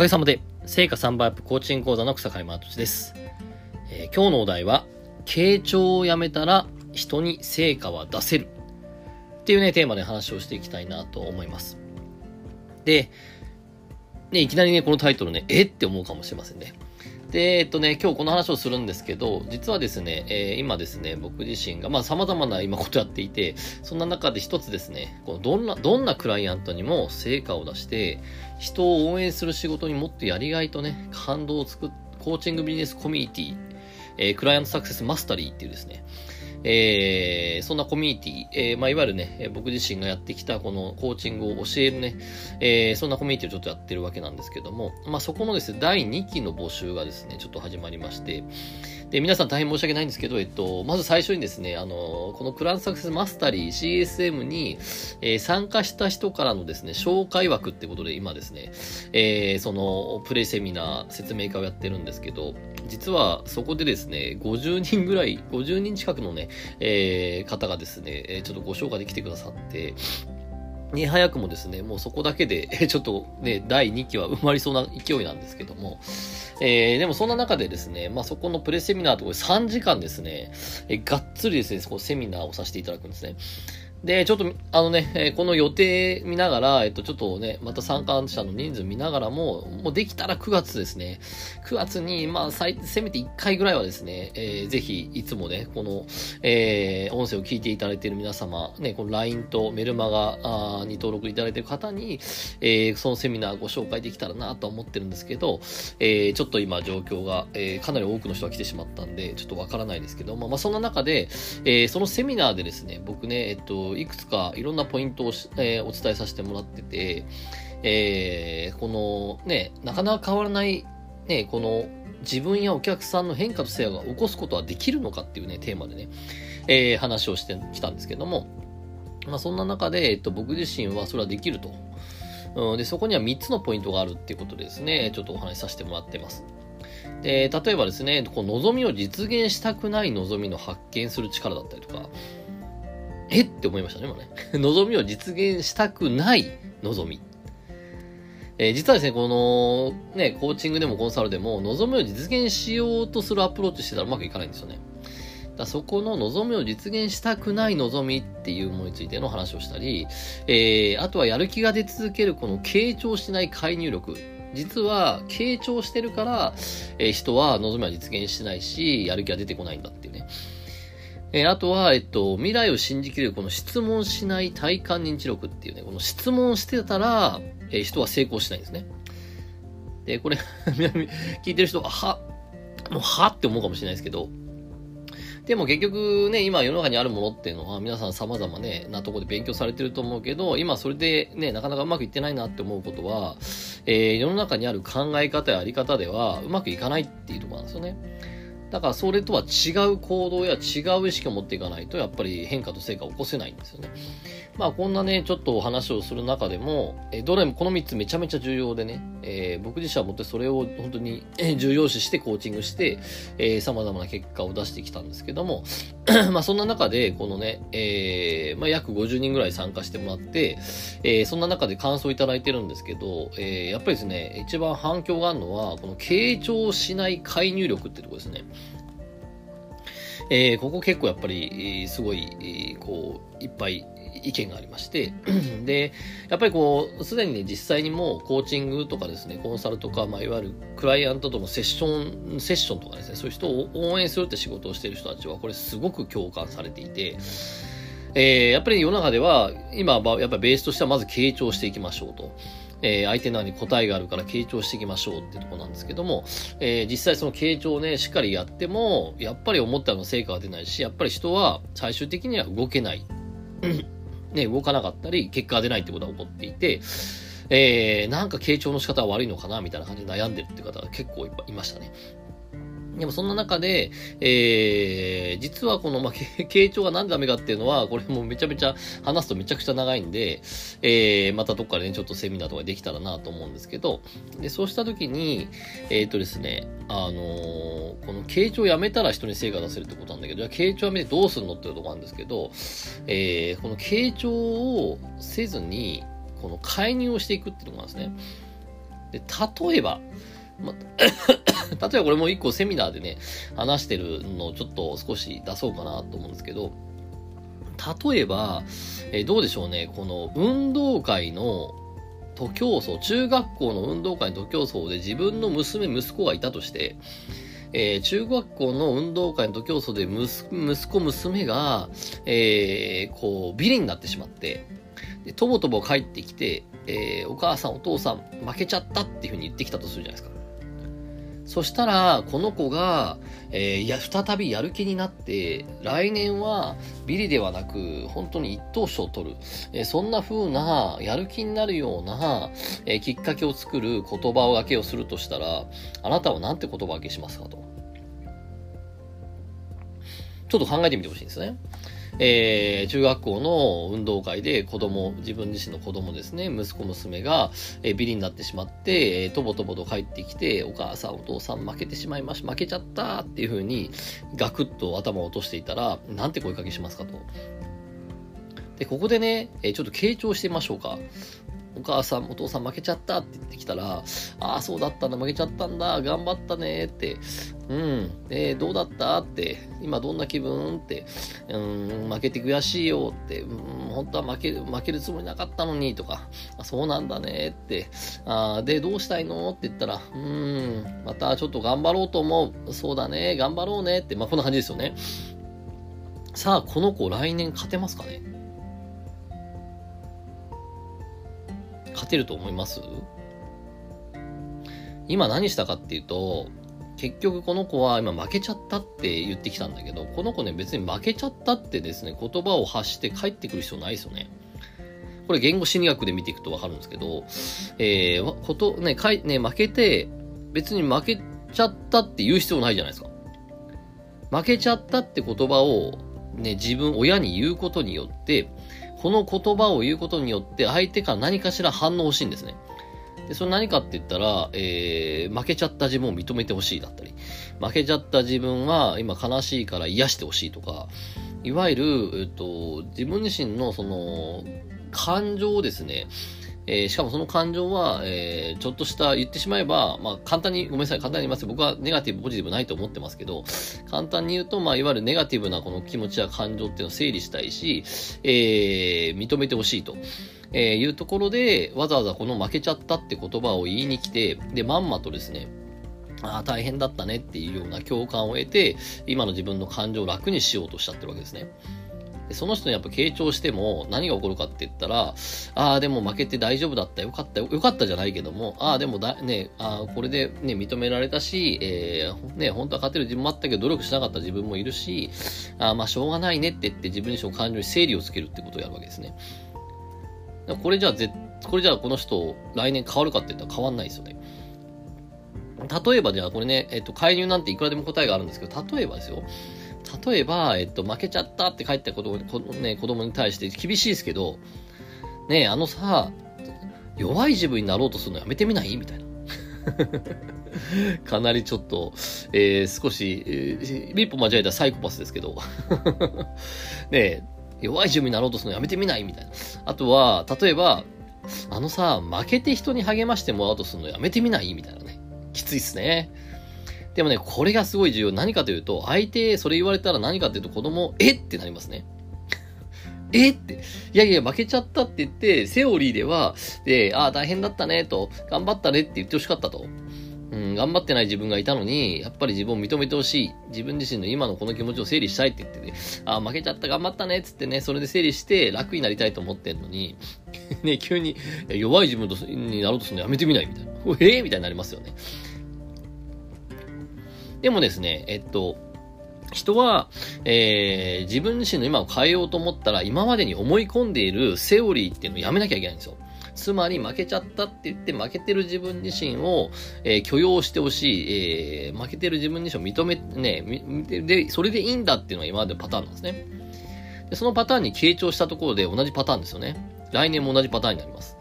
かげさまで成果3倍アップコーチング講座の草刈真敦です。今日のお題は傾聴をやめたら人に成果は出せるっていうねテーマで話をしていきたいなと思います。で、いきなりねこのタイトルねって思うかもしれませんね。で、今日この話をするんですけど、実はですね、今ですね、僕自身が、様々な今ことやっていて、そんな中で一つですね、どんなクライアントにも成果を出して、人を応援する仕事にもっとやりがいとね、感動を作る、コーチングビジネスコミュニティ、クライアントサクセスマスタリーっていうですね、そんなコミュニティ、いわゆるね、僕自身がやってきたこのコーチングを教えるね、そんなコミュニティをちょっとやってるわけなんですけども、そこのですね、第2期の募集がですね、ちょっと始まりまして、で、皆さん大変申し訳ないんですけど、まず最初にですね、このクライアントサクセスマスタリー CSM に、参加した人からのですね、紹介枠ってことで今ですね、そのプレイセミナー説明会をやってるんですけど、実はそこでですね、50人近くのね、方がですね、ちょっとご紹介で来てくださって、早くもですね、もうそこだけで、ちょっとね、第2期は埋まりそうな勢いなんですけども、でもそんな中でですね、そこのプレセミナーとこれ3時間ですね、がっつりですね、そこセミナーをさせていただくんですね。で、ちょっと、この予定見ながら、ちょっとね、また参加者の人数見ながらも、もうできたら9月ですね。9月に、せめて1回ぐらいはですね、ぜひ、いつもね、この、音声を聞いていただいている皆様、ね、この LINE とメルマガに登録いただいている方に、そのセミナーご紹介できたらなと思ってるんですけど、ちょっと今、状況が、かなり多くの人が来てしまったんで、ちょっとわからないですけど、そんな中で、そのセミナーでですね、僕ね、いくつかいろんなポイントを、お伝えさせてもらってて、このね、なかなか変わらない、ね、この自分やお客さんの変化と成果が起こすことはできるのかっていうね、テーマでね、話をしてきたんですけども、そんな中で、僕自身はそれはできると。で、そこには3つのポイントがあるっていうことでですね、ちょっとお話しさせてもらってます。で、例えばですね、こう望みを実現したくない望みの発見する力だったりとか、って思いましたね、今ね。望みを実現したくない望み。実はですね、この、ね、コーチングでもコンサルでも、望みを実現しようとするアプローチしてたらうまくいかないんですよね。だそこの望みを実現したくない望みっていうものについての話をしたり、あとはやる気が出続けるこの傾聴しない介入力。実は、傾聴してるから、人は望みは実現しないし、やる気は出てこないんだっていうね。あとは、未来を信じきれるこの質問しない体感認知力っていうね、この質問してたら、人は成功しないんですね。で、これ、聞いてる人は、って思うかもしれないですけど、でも結局ね、今世の中にあるものっていうのは皆さん様々ね、なとこで勉強されてると思うけど、今それでね、なかなかうまくいってないなって思うことは、世の中にある考え方やあり方ではうまくいかないっていうところなんですよね。だからそれとは違う行動や違う意識を持っていかないとやっぱり変化と成果を起こせないんですよね。こんなねちょっとお話をする中でも、どれもこの3つめちゃめちゃ重要でね、僕自身はもってそれを本当に重要視してコーチングして、様々な結果を出してきたんですけどもそんな中でこのね、約50人ぐらい参加してもらって、そんな中で感想をいただいてるんですけど、やっぱりですね一番反響があるのはこの傾聴しない介入力ってとこですね。ここ結構やっぱりすごいこういっぱい意見がありましてでやっぱりこうすでにね実際にもうコーチングとかですねコンサルとか、いわゆるクライアントとのセッションとかですねそういう人を応援するって仕事をしている人たちはこれすごく共感されていて、やっぱり世の中では今はやっぱりベースとしてはまず傾聴していきましょうと。相手のに答えがあるから傾聴していきましょうってとこなんですけども、実際その傾聴をね、しっかりやっても、やっぱり思ったような成果が出ないし、やっぱり人は最終的には動けない。ね、動かなかったり、結果が出ないってことが起こっていて、なんか傾聴の仕方は悪いのかなみたいな感じで悩んでるって方が結構いましたね。でもそんな中で、実はこの、傾聴がなんでダメかっていうのは、これもめちゃめちゃ話すとめちゃくちゃ長いんで、またどっかでね、ちょっとセミナーとかできたらなと思うんですけど、で、そうした時に、ですね、この傾聴をやめたら人に成果出せるってことなんだけど、じゃあ傾聴をやめてどうするのっていうところなんですけど、この傾聴をせずに、この介入をしていくっていうところなんですね。で、例えばこれも一個セミナーでね、話してるのをちょっと少し出そうかなと思うんですけど、例えば、どうでしょうね、この運動会の徒競走、中学校の運動会の徒競走で自分の息子がいたとして、中学校の運動会の徒競走で娘が、ビリになってしまって、でとぼとぼ帰ってきて、お母さんお父さん負けちゃったっていうふうに言ってきたとするじゃないですか。そしたらこの子が、再びやる気になって来年はビリではなく本当に一等賞を取る、そんな風なやる気になるような、きっかけを作る言葉がけをするとしたら、あなたはなんて言葉がけしますかと、ちょっと考えてみてほしいんですね。中学校の運動会で自分自身の子供ですね、息子娘が、ビリになってしまって、とぼとぼと帰ってきて、お母さんお父さん負けちゃったっていう風にガクッと頭を落としていたら、なんて声かけしますかと。で、ここでね、ちょっと傾聴してみましょうか。お母さんお父さん負けちゃったって言ってきたら、ああそうだったんだ、負けちゃったんだ、頑張ったねって、どうだったって、今どんな気分って、負けて悔しいよって、本当は負けるつもりなかったのにとか、そうなんだねって、でどうしたいのって言ったら、またちょっと頑張ろうと思う、そうだね、頑張ろうねって、こんな感じですよね。さあこの子来年勝てますかね。勝てると思います？今何したかっていうと、結局この子は今負けちゃったって言ってきたんだけど、この子ね、別に負けちゃったってですね、言葉を発して帰ってくる必要ないですよね。これ言語心理学で見ていくと分かるんですけど、負けて、別に負けちゃったって言う必要ないじゃないですか。負けちゃったって言葉をね、親に言うことによって、この言葉を言うことによって相手から何かしら反応欲しいんですね。で、それ何かって言ったら、負けちゃった自分を認めてほしいだったり、負けちゃった自分は今悲しいから癒してほしいとか、いわゆる、自分自身のその感情をですね、しかもその感情は、ちょっとした言ってしまえば、簡単に言います。僕はネガティブ、ポジティブないと思ってますけど、簡単に言うと、いわゆるネガティブなこの気持ちや感情っていうのを整理したいし、認めてほしいというところで、わざわざこの負けちゃったって言葉を言いに来て、で、まんまとですね、大変だったねっていうような共感を得て、今の自分の感情を楽にしようとしちゃってるわけですね。その人にやっぱ傾聴しても何が起こるかって言ったら、でも負けて大丈夫だった、よかったじゃないけども、これでね、認められたし、本当は勝てる自分もあったけど、努力しなかった自分もいるし、しょうがないねって言って自分自身の感情に整理をつけるってことをやるわけですね。これじゃあこの人、来年変わるかって言ったら変わんないですよね。例えばじゃあこれね、介入なんていくらでも答えがあるんですけど、例えば、負けちゃったって帰った子供に対して厳しいですけど、ねえ、弱い自分になろうとするのやめてみないみたいな。かなりちょっと、少し、一歩間違えたらサイコパスですけど。ねえ、弱い自分になろうとするのやめてみないみたいな。あとは、例えば、負けて人に励ましてもらおうとするのやめてみないみたいなね。きついっすね。でもね、これがすごい重要。何かというと、それ言われたら何かというと、子供、ってなりますね。って。いやいや、負けちゃったって言って、セオリーでは、大変だったね、と、頑張ったねって言ってほしかったと。頑張ってない自分がいたのに、やっぱり自分を認めてほしい。自分自身の今のこの気持ちを整理したいって言ってね、負けちゃった、頑張ったねっつってね、それで整理して楽になりたいと思ってんのに、ね、急に弱い自分になろうとするのやめてみないみたいな。みたいになりますよね。でもですね、人は、自分自身の今を変えようと思ったら、今までに思い込んでいるセオリーっていうのをやめなきゃいけないんですよ。つまり、負けちゃったって言って、負けてる自分自身を、許容してほしい、負けてる自分自身を認め、それでいいんだっていうのが今までのパターンなんですね。で、そのパターンに傾聴したところで同じパターンですよね。来年も同じパターンになります。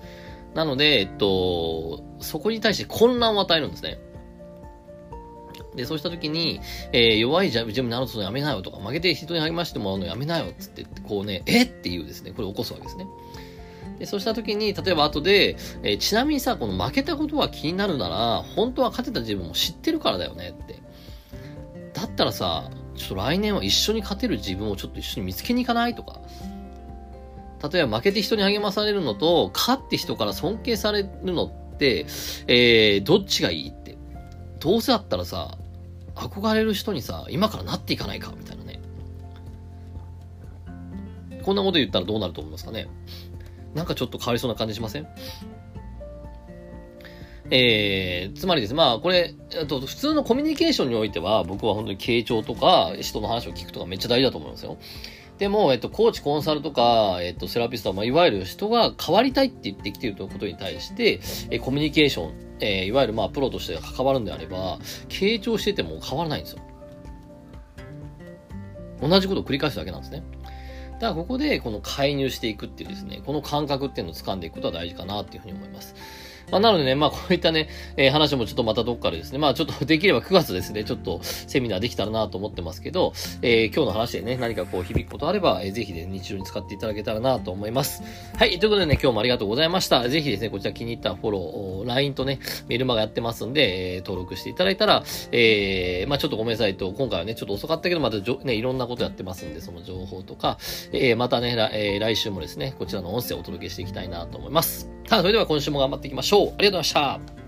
なので、そこに対して混乱を与えるんですね。で、そうしたときに、弱いジムになるとやめなよとか、負けて人に励ましてもらうのやめなよって言って、こうね、っていうですね、これを起こすわけですね。でそうした時に、例えば後で、ちなみにさ、この負けたことが気になるなら、本当は勝てた自分も知ってるからだよねって。だったらさ、ちょっと来年は一緒に勝てる自分をちょっと一緒に見つけに行かないとか。例えば負けて人に励まされるのと、勝って人から尊敬されるのって、どっちがいいって。どうせだったらさ、憧れる人にさ、今からなっていかないか、みたいなね。こんなこと言ったらどうなると思いますかね。なんかちょっと変わりそうな感じしません？つまりですね、まあこれ、普通のコミュニケーションにおいては、僕は本当に傾聴とか、人の話を聞くとかめっちゃ大事だと思いますよ。でも、コーチ、コンサルとか、セラピストは、まあ、いわゆる人が変わりたいって言ってきているということに対して、コミュニケーション、いわゆるまあ、プロとして関わるんであれば、傾聴してても変わらないんですよ。同じことを繰り返すだけなんですね。だからここで、この介入していくっていうですね、この感覚っていうのを掴んでいくことは大事かなっていうふうに思います。まあ、なのでね、まあ、こういったね、話もちょっとまたどっかでですね、まあ、ちょっとできれば9月ですね、ちょっとセミナーできたらなと思ってますけど、今日の話でね、何かこう響くことあれば、ぜひね、日常に使っていただけたらなと思います。はい、ということでね、今日もありがとうございました。ぜひですね、こちら気に入ったフォロー、LINE とね、メルマガやってますんで、登録していただいたら、まあ、ちょっとごめんなさいと、今回はね、ちょっと遅かったけど、またね、いろんなことやってますんで、その情報とか、またね、来週もですね、こちらの音声をお届けしていきたいなと思います。さあ、それでは今週も頑張っていきましょう。ありがとうございました。